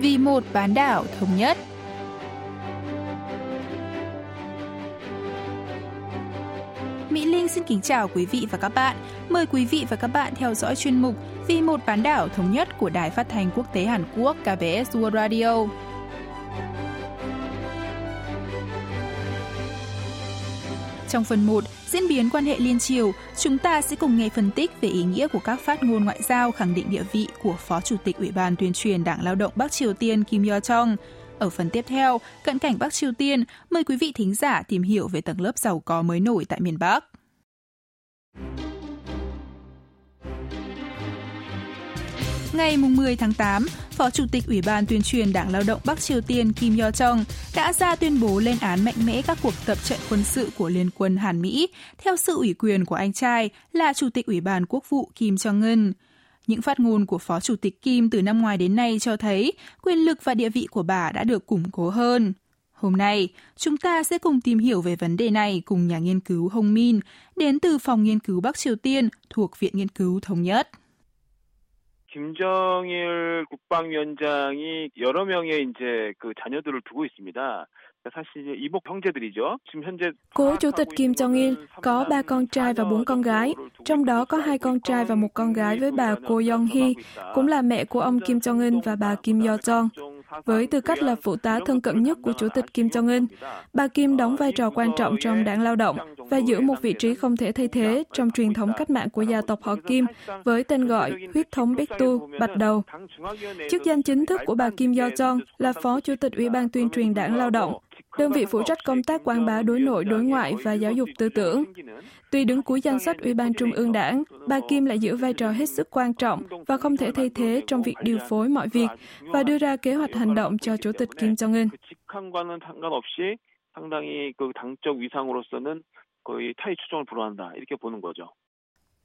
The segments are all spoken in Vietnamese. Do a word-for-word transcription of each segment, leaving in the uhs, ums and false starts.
vì một bán đảo thống nhất. Mỹ Linh xin kính chào quý vị và các bạn. Mời quý vị và các bạn theo dõi chuyên mục Vì một bán đảo thống nhất của Đài Phát thanh Quốc tế Hàn Quốc ca bê ét World Radio. Trong phần một, diễn biến quan hệ liên Triều, chúng ta sẽ cùng nghe phân tích về ý nghĩa của các phát ngôn ngoại giao khẳng định địa vị của Phó Chủ tịch Ủy ban tuyên truyền Đảng Lao động Bắc Triều Tiên Kim Yo-jong. Ở phần tiếp theo, cận cảnh Bắc Triều Tiên, mời quý vị thính giả tìm hiểu về tầng lớp giàu có mới nổi tại miền Bắc. Ngày mười tháng tám, Phó Chủ tịch Ủy ban tuyên truyền Đảng Lao động Bắc Triều Tiên Kim Yo-jong đã ra tuyên bố lên án mạnh mẽ các cuộc tập trận quân sự của Liên quân Hàn Mỹ theo sự ủy quyền của anh trai là Chủ tịch Ủy ban Quốc vụ Kim Jong-un. Những phát ngôn của Phó Chủ tịch Kim từ năm ngoái đến nay cho thấy quyền lực và địa vị của bà đã được củng cố hơn. Hôm nay, chúng ta sẽ cùng tìm hiểu về vấn đề này cùng nhà nghiên cứu Hong Min đến từ Phòng Nghiên cứu Bắc Triều Tiên thuộc Viện Nghiên cứu Thống nhất. Kim Jong-il 국방위원장이 여러 명의 이제 그 자녀들을 두고 있습니다. Cố Chủ tịch Kim Jong-il có ba con trai và bốn con gái, trong đó có hai con trai và một con gái với bà Kim Young-hee, cũng là mẹ của ông Kim Jong-un và bà Kim Yo-jong. Với tư cách là phụ tá thân cận nhất của Chủ tịch Kim Jong-un, bà Kim đóng vai trò quan trọng trong Đảng Lao động và giữ một vị trí không thể thay thế trong truyền thống cách mạng của gia tộc họ Kim với tên gọi huyết thống Bét Tu, Bạch Đầu. Chức danh chính thức của bà Kim Yo-jong là Phó Chủ tịch Ủy ban tuyên truyền Đảng Lao động, đơn vị phụ trách công tác quảng bá đối nội, đối ngoại và giáo dục tư tưởng. Tuy đứng cuối danh sách Ủy ban Trung ương Đảng, bà Kim lại giữ vai trò hết sức quan trọng và không thể thay thế trong việc điều phối mọi việc và đưa ra kế hoạch hành động cho Chủ tịch Kim Jong-un.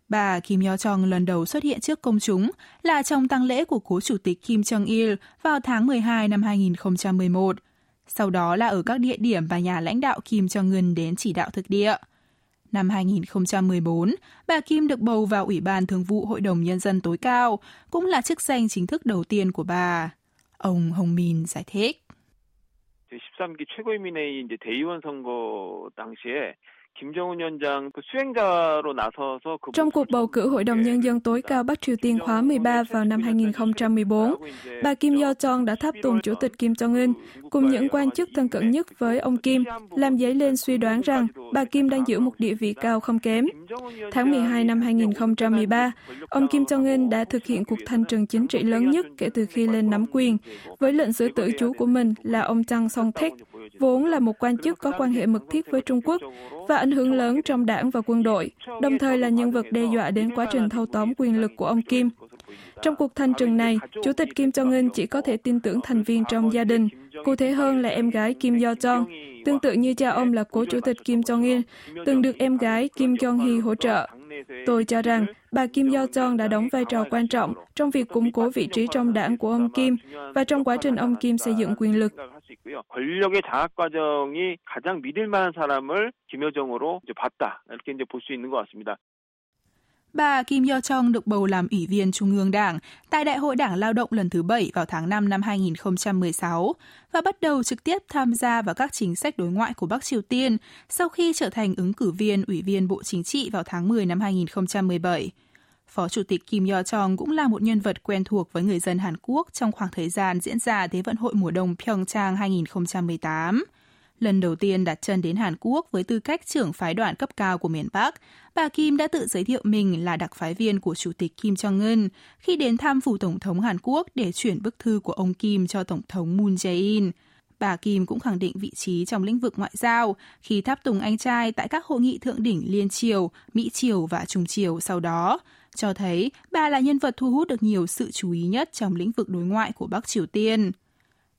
Bà Kim Yo-jong lần đầu xuất hiện trước công chúng là trong tang lễ của cố Chủ tịch Kim Jong-il vào tháng mười hai năm hai không một một. Sau đó là ở các địa điểm mà nhà lãnh đạo Kim Jong-un đến chỉ đạo thực địa. Năm hai không một bốn, bà Kim được bầu vào Ủy ban Thường vụ Hội đồng Nhân dân tối cao, cũng là chức danh chính thức đầu tiên của bà. Ông Hong Min giải thích. mười ba kỳ 최고인민회의 이제 대의원 선거 당시에 trong cuộc bầu cử Hội đồng Nhân dân tối cao Bắc Triều Tiên khóa mười ba vào năm hai không một bốn, bà Kim Yo-jong đã tháp tùng Chủ tịch Kim Jong-un cùng những quan chức thân cận nhất với ông Kim, làm dấy lên suy đoán rằng bà Kim đang giữ một địa vị cao không kém. Tháng mười hai năm hai không một ba, ông Kim Jong-un đã thực hiện cuộc thanh trừng chính trị lớn nhất kể từ khi lên nắm quyền, với lệnh xử tử chú của mình là ông Chang Song-thaek, vốn là một quan chức có quan hệ mật thiết với Trung Quốc và ảnh hưởng lớn trong đảng và quân đội, đồng thời là nhân vật đe dọa đến quá trình thâu tóm quyền lực của ông Kim. Trong cuộc thanh trừng này, Chủ tịch Kim Jong-un chỉ có thể tin tưởng thành viên trong gia đình, cụ thể hơn là em gái Kim Yo-jong, tương tự như cha ông là cố Chủ tịch Kim Jong-il, từng được em gái Kim Jong-hee hỗ trợ. Tôi cho rằng bà Kim Yo-jong đã đóng vai trò quan trọng trong việc củng cố vị trí trong đảng của ông Kim và trong quá trình ông Kim xây dựng quyền lực. 권력의 장악 과정이 가장 믿을 만한 사람을 김여정으로 이제 봤다. 이렇게 이제 볼 수 있는 것 같습니다. Bà Kim Yo-jong được bầu làm Ủy viên Trung ương Đảng tại Đại hội Đảng Lao động lần thứ bảy vào tháng năm năm hai không một sáu và bắt đầu trực tiếp tham gia vào các chính sách đối ngoại của Bắc Triều Tiên sau khi trở thành ứng cử viên Ủy viên Bộ Chính trị vào tháng mười năm hai không một bảy. Phó Chủ tịch Kim Yo-jong cũng là một nhân vật quen thuộc với người dân Hàn Quốc trong khoảng thời gian diễn ra Thế vận hội mùa đông Pyeongchang hai không một tám. Lần đầu tiên đặt chân đến Hàn Quốc với tư cách trưởng phái đoàn cấp cao của miền Bắc, bà Kim đã tự giới thiệu mình là đặc phái viên của Chủ tịch Kim Jong-un khi đến thăm phủ Tổng thống Hàn Quốc để chuyển bức thư của ông Kim cho Tổng thống Moon Jae-in. Bà Kim cũng khẳng định vị trí trong lĩnh vực ngoại giao khi tháp tùng anh trai tại các hội nghị thượng đỉnh Liên Triều, Mỹ Triều và Trung Triều sau đó, cho thấy bà là nhân vật thu hút được nhiều sự chú ý nhất trong lĩnh vực đối ngoại của Bắc Triều Tiên.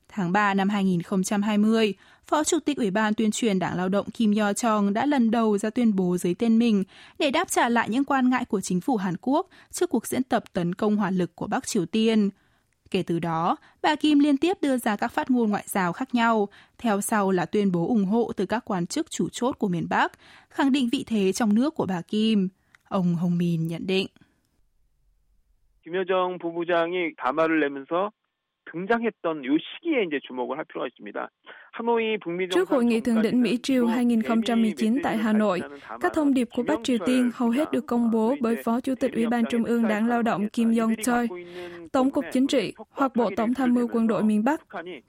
Tháng ba năm hai không hai không, Phó Chủ tịch Ủy ban tuyên truyền Đảng Lao động Kim Yo-jong đã lần đầu ra tuyên bố dưới tên mình để đáp trả lại những quan ngại của chính phủ Hàn Quốc trước cuộc diễn tập tấn công hỏa lực của Bắc Triều Tiên. Kể từ đó, bà Kim liên tiếp đưa ra các phát ngôn ngoại giao khác nhau, theo sau là tuyên bố ủng hộ từ các quan chức chủ chốt của miền Bắc, khẳng định vị thế trong nước của bà Kim. Ông Hong Min nhận định. Kim Yo-jong 부부장이 담화를 내면서 등장했던 이 시기에 이제 주목을 할 필요가 있습니다. Trước hội nghị thượng đỉnh Mỹ-Triều hai không một chín tại Hà Nội, các thông điệp của Bắc Triều Tiên hầu hết được công bố bởi Phó Chủ tịch Ủy ban Trung ương Đảng Lao động Kim Young-hee, Tổng cục Chính trị hoặc Bộ Tổng tham mưu Quân đội miền Bắc.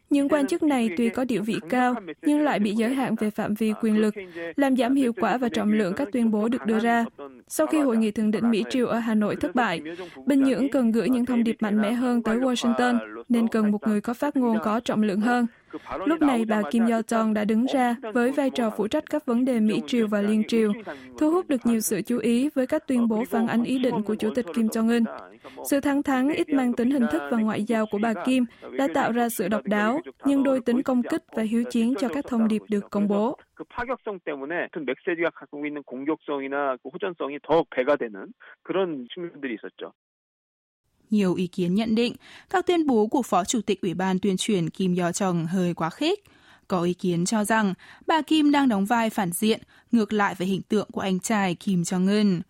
Những quan chức này tuy có địa vị cao nhưng lại bị giới hạn về phạm vi quyền lực, làm giảm hiệu quả và trọng lượng các tuyên bố được đưa ra. Sau khi hội nghị thượng đỉnh Mỹ-Triều ở Hà Nội thất bại, Bình Nhưỡng cần gửi những thông điệp mạnh mẽ hơn tới Washington, nên cần một người có phát ngôn có trọng lượng hơn. Lúc này, bà Kim Yo-jong đã đứng ra với vai trò phụ trách các vấn đề Mỹ-Triều và Liên-Triều, thu hút được nhiều sự chú ý với các tuyên bố phản ánh ý định của Chủ tịch Kim Jong-un. Sự thẳng thắn ít mang tính hình thức và ngoại giao của bà Kim đã tạo ra sự độc đáo, nhưng đôi tính công kích và hiếu chiến cho các thông điệp được công bố. Nhiều ý kiến nhận định, các tuyên bố của Phó Chủ tịch Ủy ban tuyên truyền Kim Yo-jong hơi quá khích. Có ý kiến cho rằng bà Kim đang đóng vai phản diện, ngược lại với hình tượng của anh trai Kim Jong-un.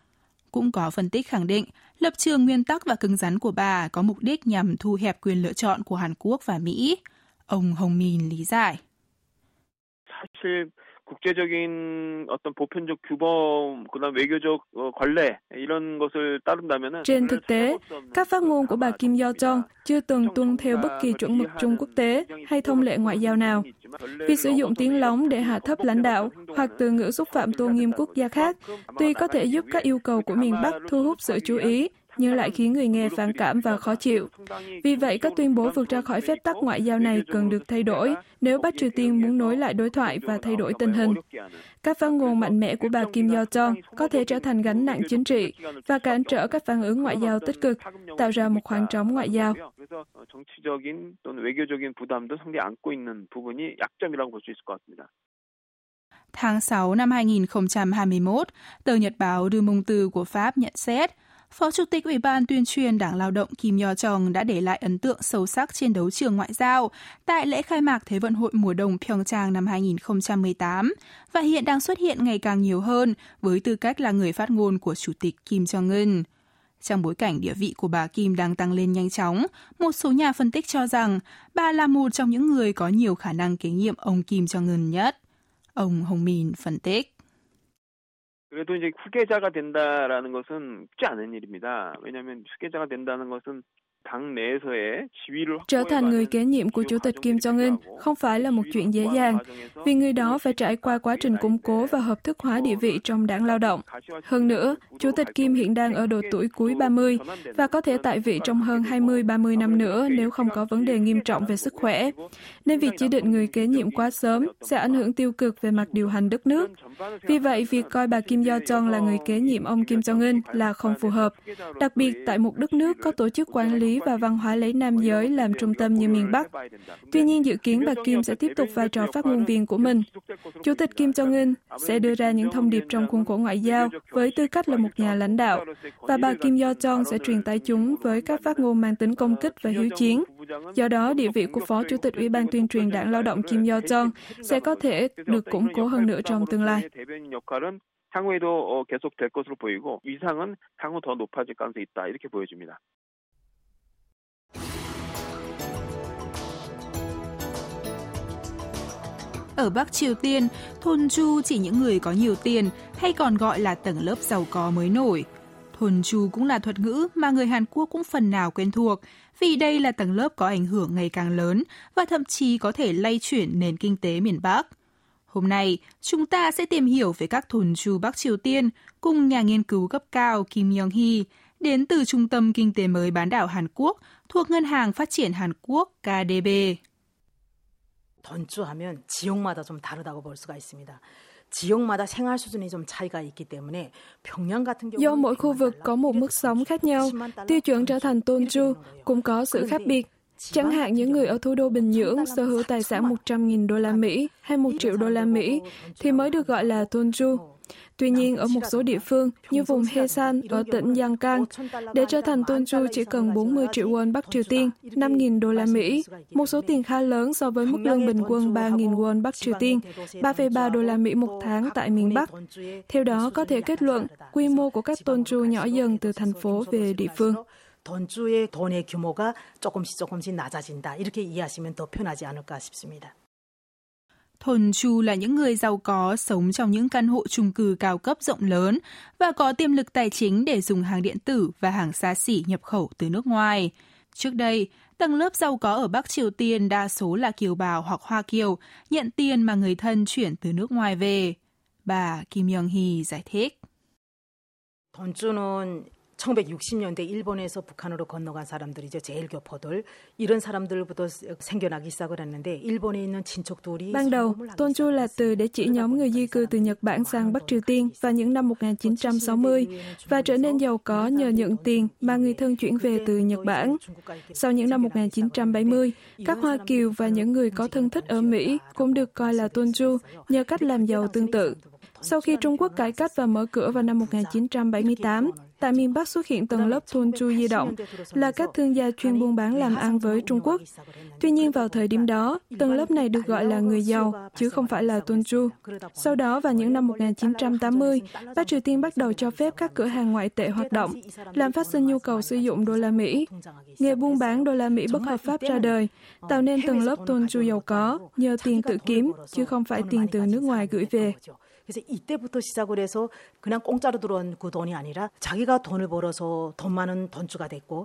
Cũng có phân tích khẳng định, lập trường nguyên tắc và cứng rắn của bà có mục đích nhằm thu hẹp quyền lựa chọn của Hàn Quốc và Mỹ. Ông Hong Min lý giải. Trên thực tế, các phát ngôn của bà Kim Yo-jong chưa từng tuân theo bất kỳ chuẩn mực chung quốc tế hay thông lệ ngoại giao nào. Việc sử dụng tiếng lóng để hạ thấp lãnh đạo hoặc từ ngữ xúc phạm tôn nghiêm quốc gia khác tuy có thể giúp các yêu cầu của miền Bắc thu hút sự chú ý, nhưng lại khiến người nghe phản cảm và khó chịu. Vì vậy, các tuyên bố vượt ra khỏi phép tắc ngoại giao này cần được thay đổi nếu Bắc Triều Tiên muốn nối lại đối thoại và thay đổi tình hình. Các phát ngôn mạnh mẽ của bà Kim Yo-jong có thể trở thành gánh nặng chính trị và cản trở các phản ứng ngoại giao tích cực, tạo ra một khoảng trống ngoại giao. Tháng sáu năm hai không hai mốt, tờ Nhật báo Du Monde của Pháp nhận xét, Phó Chủ tịch Ủy ban tuyên truyền Đảng Lao động Kim Yo-jong đã để lại ấn tượng sâu sắc trên đấu trường ngoại giao tại lễ khai mạc Thế vận hội mùa đông Pyeongchang năm hai không một tám và hiện đang xuất hiện ngày càng nhiều hơn với tư cách là người phát ngôn của Chủ tịch Kim Jong-un. Trong bối cảnh địa vị của bà Kim đang tăng lên nhanh chóng, một số nhà phân tích cho rằng bà là một trong những người có nhiều khả năng kế nhiệm ông Kim Jong-un nhất. Ông Hong Min phân tích. 그래도 이제 후계자가 된다라는 것은 쉽지 않은 일입니다. 왜냐하면 후계자가 된다는 것은 Trở thành người kế nhiệm của Chủ tịch Kim Jong-un không phải là một chuyện dễ dàng, vì người đó phải trải qua quá trình củng cố và hợp thức hóa địa vị trong Đảng Lao động. Hơn nữa, Chủ tịch Kim hiện đang ở độ tuổi cuối ba mươi và có thể tại vị trong hơn hai mươi ba mươi năm nữa nếu không có vấn đề nghiêm trọng về sức khỏe. Nên việc chỉ định người kế nhiệm quá sớm sẽ ảnh hưởng tiêu cực về mặt điều hành đất nước. Vì vậy, việc coi bà Kim Yo-jong là người kế nhiệm ông Kim Jong-un là không phù hợp, đặc biệt tại một đất nước có tổ chức quản lý và văn hóa lấy nam giới làm trung tâm như miền Bắc. Tuy nhiên, dự kiến bà Kim sẽ tiếp tục vai trò phát ngôn viên của mình. Chủ tịch Kim Jong-un sẽ đưa ra những thông điệp trong khuôn khổ ngoại giao với tư cách là một nhà lãnh đạo, và bà Kim Yo-jong sẽ truyền tải chúng với các phát ngôn mang tính công kích và hiếu chiến. Do đó, địa vị của Phó Chủ tịch Ủy ban tuyên truyền Đảng Lao động Kim Yo-jong sẽ có thể được củng cố hơn nữa trong tương lai. Ở Bắc Triều Tiên, Thonju chỉ những người có nhiều tiền hay còn gọi là tầng lớp giàu có mới nổi. Thonju cũng là thuật ngữ mà người Hàn Quốc cũng phần nào quen thuộc, vì đây là tầng lớp có ảnh hưởng ngày càng lớn và thậm chí có thể lay chuyển nền kinh tế miền Bắc. Hôm nay, chúng ta sẽ tìm hiểu về các Thonju Bắc Triều Tiên cùng nhà nghiên cứu cấp cao Kim Young-hee đến từ Trung tâm Kinh tế mới bán đảo Hàn Quốc thuộc Ngân hàng Phát triển Hàn Quốc K D B. 던주하면 지역마다 좀 다르다고 볼 수가 있습니다. Do mỗi khu vực có một mức sống khác nhau, tiêu chuẩn trở thành Thonju cũng có sự khác biệt. Chẳng hạn những người ở thủ đô Bình Nhưỡng sở hữu tài sản một trăm nghìn đô la Mỹ hay một triệu đô la Mỹ thì mới được gọi là Thonju. Tuy nhiên, ở một số địa phương như vùng Haesan ở tỉnh Giang Cang, để trở thành Thonju chỉ cần bốn mươi triệu won Bắc Triều Tiên, năm nghìn đô la Mỹ, một số tiền khá lớn so với mức lương bình quân ba nghìn won Bắc Triều Tiên, ba phẩy ba đô la Mỹ một tháng tại miền Bắc. Theo đó, có thể kết luận quy mô của các Thonju nhỏ dần từ thành phố về địa phương. 돈주의 돈의 규모가 조금씩 조금씩 낮아진다. 이렇게 이해하시면 더 편하지 않을까 싶습니다. Thôn Chu là những người giàu có sống trong những căn hộ chung cư cao cấp rộng lớn và có tiềm lực tài chính để dùng hàng điện tử và hàng xa xỉ nhập khẩu từ nước ngoài. Trước đây, tầng lớp giàu có ở Bắc Triều Tiên đa số là kiều bào hoặc Hoa kiều, nhận tiền mà người thân chuyển từ nước ngoài về. Bà Kim Young-hee giải thích. Thôn Chu는 천구백육십 년대 일본에서 북한으로 건너간 사람들이죠. 제일 교포들. 이런 사람들부터 생겨나기 시작을 했는데 일본에 있는 친척들이 Ban đầu, Tonju là từ để chỉ nhóm người di cư từ Nhật Bản sang Bắc Triều Tiên vào những năm một chín sáu mươi và trở nên giàu có nhờ nhận tiền mà người thân chuyển về từ Nhật Bản. Sau những năm một chín bảy mươi, các Hoa kiều và những người có thân thích ở Mỹ cũng được coi là Tonju nhờ cách làm giàu tương tự. Sau khi Trung Quốc cải cách và mở cửa vào năm một chín bảy tám, tại miền Bắc xuất hiện tầng lớp thôn chu di động, là các thương gia chuyên buôn bán làm ăn với Trung Quốc. Tuy nhiên vào thời điểm đó, tầng lớp này được gọi là người giàu, chứ không phải là thôn chu. Sau đó vào những năm một chín tám mươi, Bắc Triều Tiên bắt đầu cho phép các cửa hàng ngoại tệ hoạt động, làm phát sinh nhu cầu sử dụng đô la Mỹ. Nghề buôn bán đô la Mỹ bất hợp pháp ra đời, tạo nên tầng lớp thôn chu giàu có, nhờ tiền tự kiếm, chứ không phải tiền từ nước ngoài gửi về. 그래서 이때부터 시작을 해서 그냥 공짜로 들어온 그 돈이 아니라 자기가 돈을 벌어서 돈 많은 돈주가 됐고.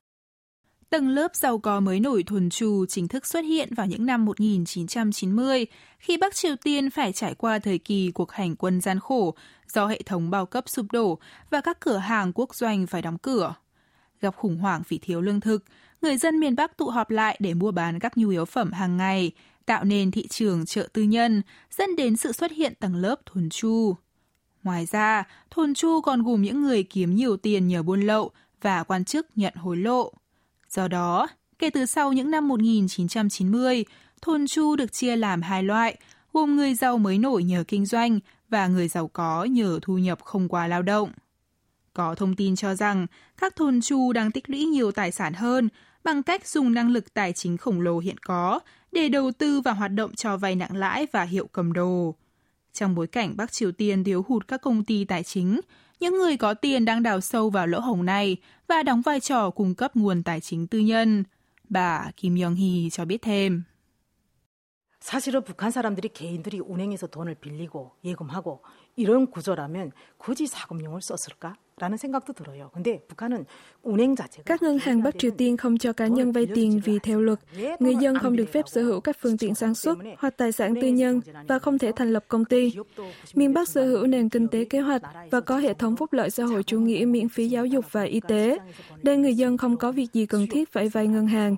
Tầng lớp giàu có mới nổi thuần trù chính thức xuất hiện vào những năm một chín chín mươi, khi Bắc Triều Tiên phải trải qua thời kỳ cuộc hành quân gian khổ do hệ thống bao cấp sụp đổ và các cửa hàng quốc doanh phải đóng cửa. Gặp khủng hoảng vì thiếu lương thực, người dân miền Bắc tụ họp lại để mua bán các nhu yếu phẩm hàng ngày, tạo nên thị trường chợ tư nhân, dẫn đến sự xuất hiện tầng lớp thôn chu. Ngoài ra, thôn chu còn gồm những người kiếm nhiều tiền nhờ buôn lậu và quan chức nhận hối lộ. Do đó, kể từ sau những năm một chín chín mươi, thôn chu được chia làm hai loại, gồm người giàu mới nổi nhờ kinh doanh và người giàu có nhờ thu nhập không qua lao động. Có thông tin cho rằng, các thôn chu đang tích lũy nhiều tài sản hơn bằng cách dùng năng lực tài chính khổng lồ hiện có để đầu tư vào hoạt động cho vay nặng lãi và hiệu cầm đồ. Trong bối cảnh Bắc Triều Tiên thiếu hụt các công ty tài chính, những người có tiền đang đào sâu vào lỗ hổng này và đóng vai trò cung cấp nguồn tài chính tư nhân. Bà Kim Young-hee cho biết thêm. 사실은 북한 사람들이 개인들이 은행에서 돈을 빌리고 예금하고 이런 구조라면 굳이 사금융을 썼을까? Các ngân hàng Bắc Triều Tiên không cho cá nhân vay tiền vì theo luật, người dân không được phép sở hữu các phương tiện sản xuất hoặc tài sản tư nhân và không thể thành lập công ty. Miền Bắc sở hữu nền kinh tế kế hoạch và có hệ thống phúc lợi xã hội chủ nghĩa miễn phí giáo dục và y tế, nên người dân không có việc gì cần thiết phải vay ngân hàng.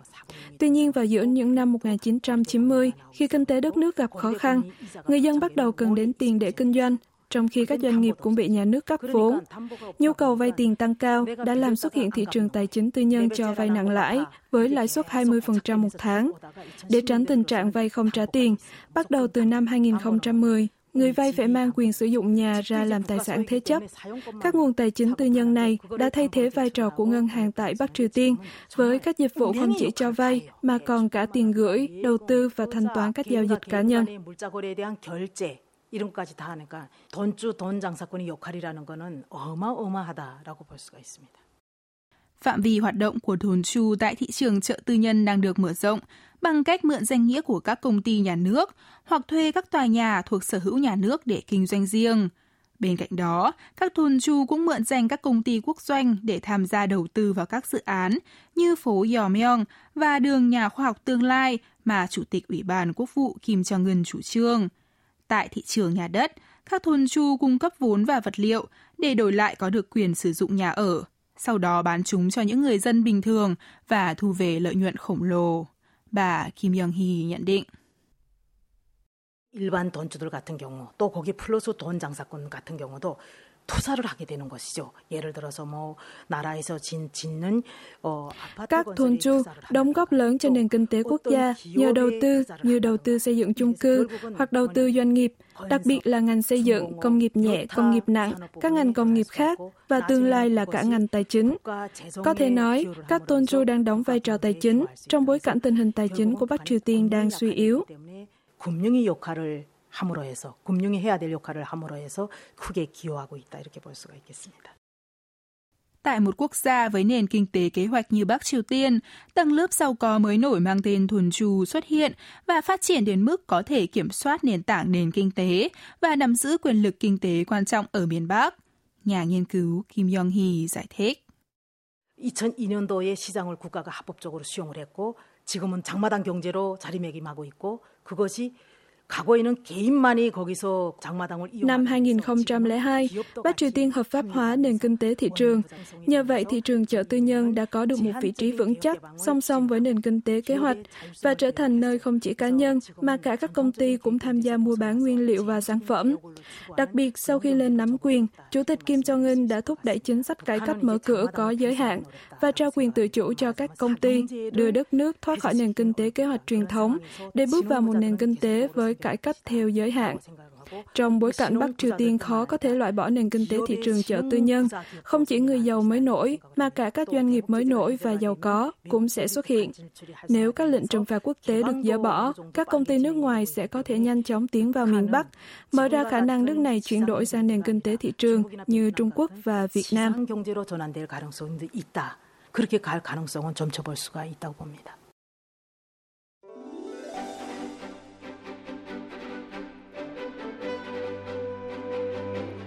Tuy nhiên vào giữa những năm một chín chín mươi, khi kinh tế đất nước gặp khó khăn, người dân bắt đầu cần đến tiền để kinh doanh, trong khi các doanh nghiệp cũng bị nhà nước cấp vốn. Nhu cầu vay tiền tăng cao đã làm xuất hiện thị trường tài chính tư nhân cho vay nặng lãi với lãi suất hai mươi phần trăm một tháng. Để tránh tình trạng vay không trả tiền, bắt đầu từ năm hai không một không, người vay phải mang quyền sử dụng nhà ra làm tài sản thế chấp. Các nguồn tài chính tư nhân này đã thay thế vai trò của ngân hàng tại Bắc Triều Tiên với các dịch vụ không chỉ cho vay mà còn cả tiền gửi, đầu tư và thanh toán các giao dịch cá nhân. 이름까지 다 하니까 돈주 돈 장사꾼의 역할이라는 거는 어마어마하다라고 볼 수가 있습니다. Phạm vi hoạt động của thôn chu tại thị trường chợ tư nhân đang được mở rộng bằng cách mượn danh nghĩa của các công ty nhà nước hoặc thuê các tòa nhà thuộc sở hữu nhà nước để kinh doanh riêng. Bên cạnh đó, các thôn chu cũng mượn danh các công ty quốc doanh để tham gia đầu tư vào các dự án như phố Yeomyeong và đường Nhà Khoa học Tương lai mà Chủ tịch Ủy ban Quốc vụ Kim Jong-un chủ trương. Tại thị trường nhà đất, các thôn chu cung cấp vốn và vật liệu để đổi lại có được quyền sử dụng nhà ở, sau đó bán chúng cho những người dân bình thường và thu về lợi nhuận khổng lồ. Bà Kim Young-hee nhận định. 일반 돈주들 같은 경우, 또 거기 플러스 돈 장사꾼 같은 경우도 Các thôn chu đóng góp lớn cho nền kinh tế quốc gia nhờ đầu tư như đầu tư xây dựng chung cư hoặc đầu tư doanh nghiệp, đặc biệt là ngành xây dựng, công nghiệp nhẹ, công nghiệp nặng, các ngành công nghiệp khác và tương lai là cả ngành tài chính. Có thể nói, các thôn chu đang đóng vai trò tài chính trong bối cảnh tình hình tài chính của Bắc Triều Tiên đang suy yếu. 함으로 해서 금융이 해야 될 역할을 함으로 해서 크게 기여하고 있다 이렇게 볼 수가 있겠습니다. Tại một quốc gia với nền kinh tế kế hoạch như Bắc Triều Tiên, tầng lớp giàu có mới nổi mang tên thuần trù xuất hiện và phát triển đến mức có thể kiểm soát nền tảng nền kinh tế và nắm giữ quyền lực kinh tế quan trọng ở miền Bắc. Nhà nghiên cứu Kim Jong-hee giải thích. 이천이 년도에 시장을 국가가 합법적으로 수용을 했고 지금은 장마당 경제로 자리매김하고 있고 그것이 Năm hai nghìn không trăm lẻ hai, Bắc Triều Tiên hợp pháp hóa nền kinh tế thị trường. Nhờ vậy, thị trường chợ tư nhân đã có được một vị trí vững chắc song song với nền kinh tế kế hoạch và trở thành nơi không chỉ cá nhân mà cả các công ty cũng tham gia mua bán nguyên liệu và sản phẩm. Đặc biệt, sau khi lên nắm quyền, Chủ tịch Kim Jong-un đã thúc đẩy chính sách cải cách mở cửa có giới hạn và trao quyền tự chủ cho các công ty, đưa đất nước thoát khỏi nền kinh tế kế hoạch truyền thống để bước vào một nền kinh tế với cải cách theo giới hạn. Trong bối cảnh Bắc Triều Tiên khó có thể loại bỏ nền kinh tế thị trường chợ tư nhân, không chỉ người giàu mới nổi, mà cả các doanh nghiệp mới nổi và giàu có cũng sẽ xuất hiện. Nếu các lệnh trừng phạt quốc tế được dỡ bỏ, các công ty nước ngoài sẽ có thể nhanh chóng tiến vào miền Bắc, mở ra khả năng nước này chuyển đổi sang nền kinh tế thị trường như Trung Quốc và Việt Nam.